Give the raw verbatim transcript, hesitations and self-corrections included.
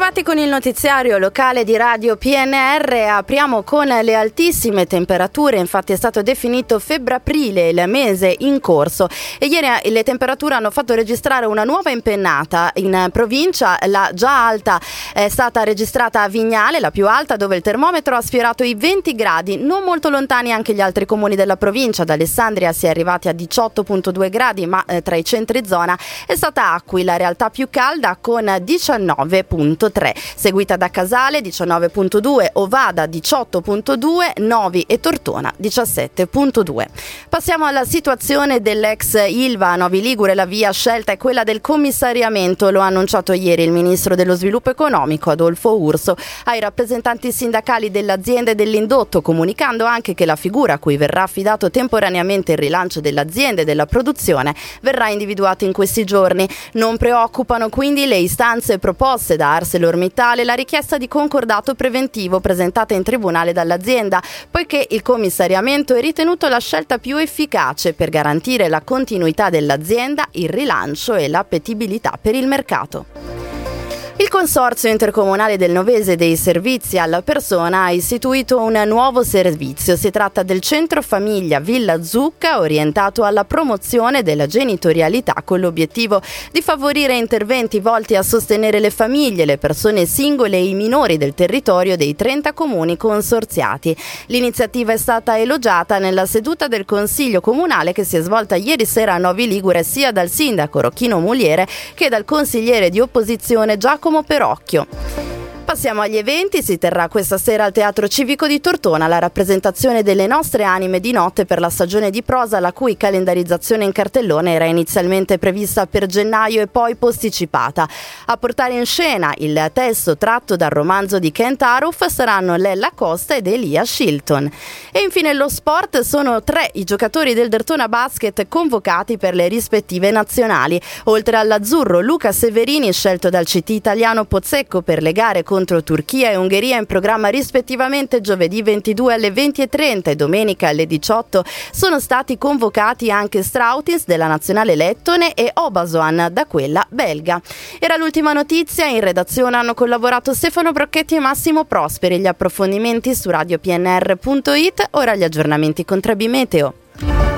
Bentrovati con il notiziario locale di Radio P N R. Apriamo con le altissime temperature. Infatti è stato definito febbraio-aprile il mese in corso e ieri le temperature hanno fatto registrare una nuova impennata in provincia. La già alta è stata registrata a Vignale, la più alta, dove il termometro ha sfiorato i venti gradi. Non molto lontani anche gli altri comuni della provincia. Ad Alessandria si è arrivati a diciotto virgola due gradi, ma eh, tra i centri zona è stata Acqui la realtà più calda con diciannove virgola tre, seguita da Casale diciannove virgola due, Ovada diciotto virgola due, Novi e Tortona diciassette virgola due. Passiamo alla situazione dell'ex Ilva. Novi Ligure la via scelta è quella del commissariamento, lo ha annunciato ieri il ministro dello sviluppo economico Adolfo Urso ai rappresentanti sindacali dell'azienda e dell'indotto, comunicando anche che la figura a cui verrà affidato temporaneamente il rilancio dell'azienda e della produzione verrà individuata in questi giorni. Non preoccupano quindi le istanze proposte da ArcelorMittal e la richiesta di concordato preventivo presentata in tribunale dall'azienda, poiché il commissariamento è ritenuto la scelta più efficace per garantire la continuità dell'azienda, il rilancio e l'appetibilità per il mercato. Il Consorzio Intercomunale del Novese dei Servizi alla Persona ha istituito un nuovo servizio. Si tratta del Centro Famiglia Villa Zucca, orientato alla promozione della genitorialità con l'obiettivo di favorire interventi volti a sostenere le famiglie, le persone singole e i minori del territorio dei trenta comuni consorziati. L'iniziativa è stata elogiata nella seduta del Consiglio Comunale che si è svolta ieri sera a Novi Ligure sia dal sindaco Rocchino Muliere che dal consigliere di opposizione Giacomo per occhio. Passiamo agli eventi. Si terrà questa sera al Teatro Civico di Tortona la rappresentazione delle Nostre anime di notte per la stagione di prosa, la cui calendarizzazione in cartellone era inizialmente prevista per gennaio e poi posticipata. A portare in scena il testo tratto dal romanzo di Kent Haruf saranno Lella Costa ed Elia Schilton. E infine lo sport. Sono tre i giocatori del Dertona Basket convocati per le rispettive nazionali. Oltre all'azzurro Luca Severini, scelto dal C T italiano Pozzecco per le gare con contro Turchia e Ungheria in programma rispettivamente giovedì ventidue alle venti e trenta e domenica alle diciotto, sono stati convocati anche Strautins della nazionale lettone e Obasuan da quella belga. Era l'ultima notizia. In redazione hanno collaborato Stefano Brocchetti e Massimo Prosperi. Gli approfondimenti su radio p n r punto i t. Ora gli aggiornamenti con Trebi Meteo.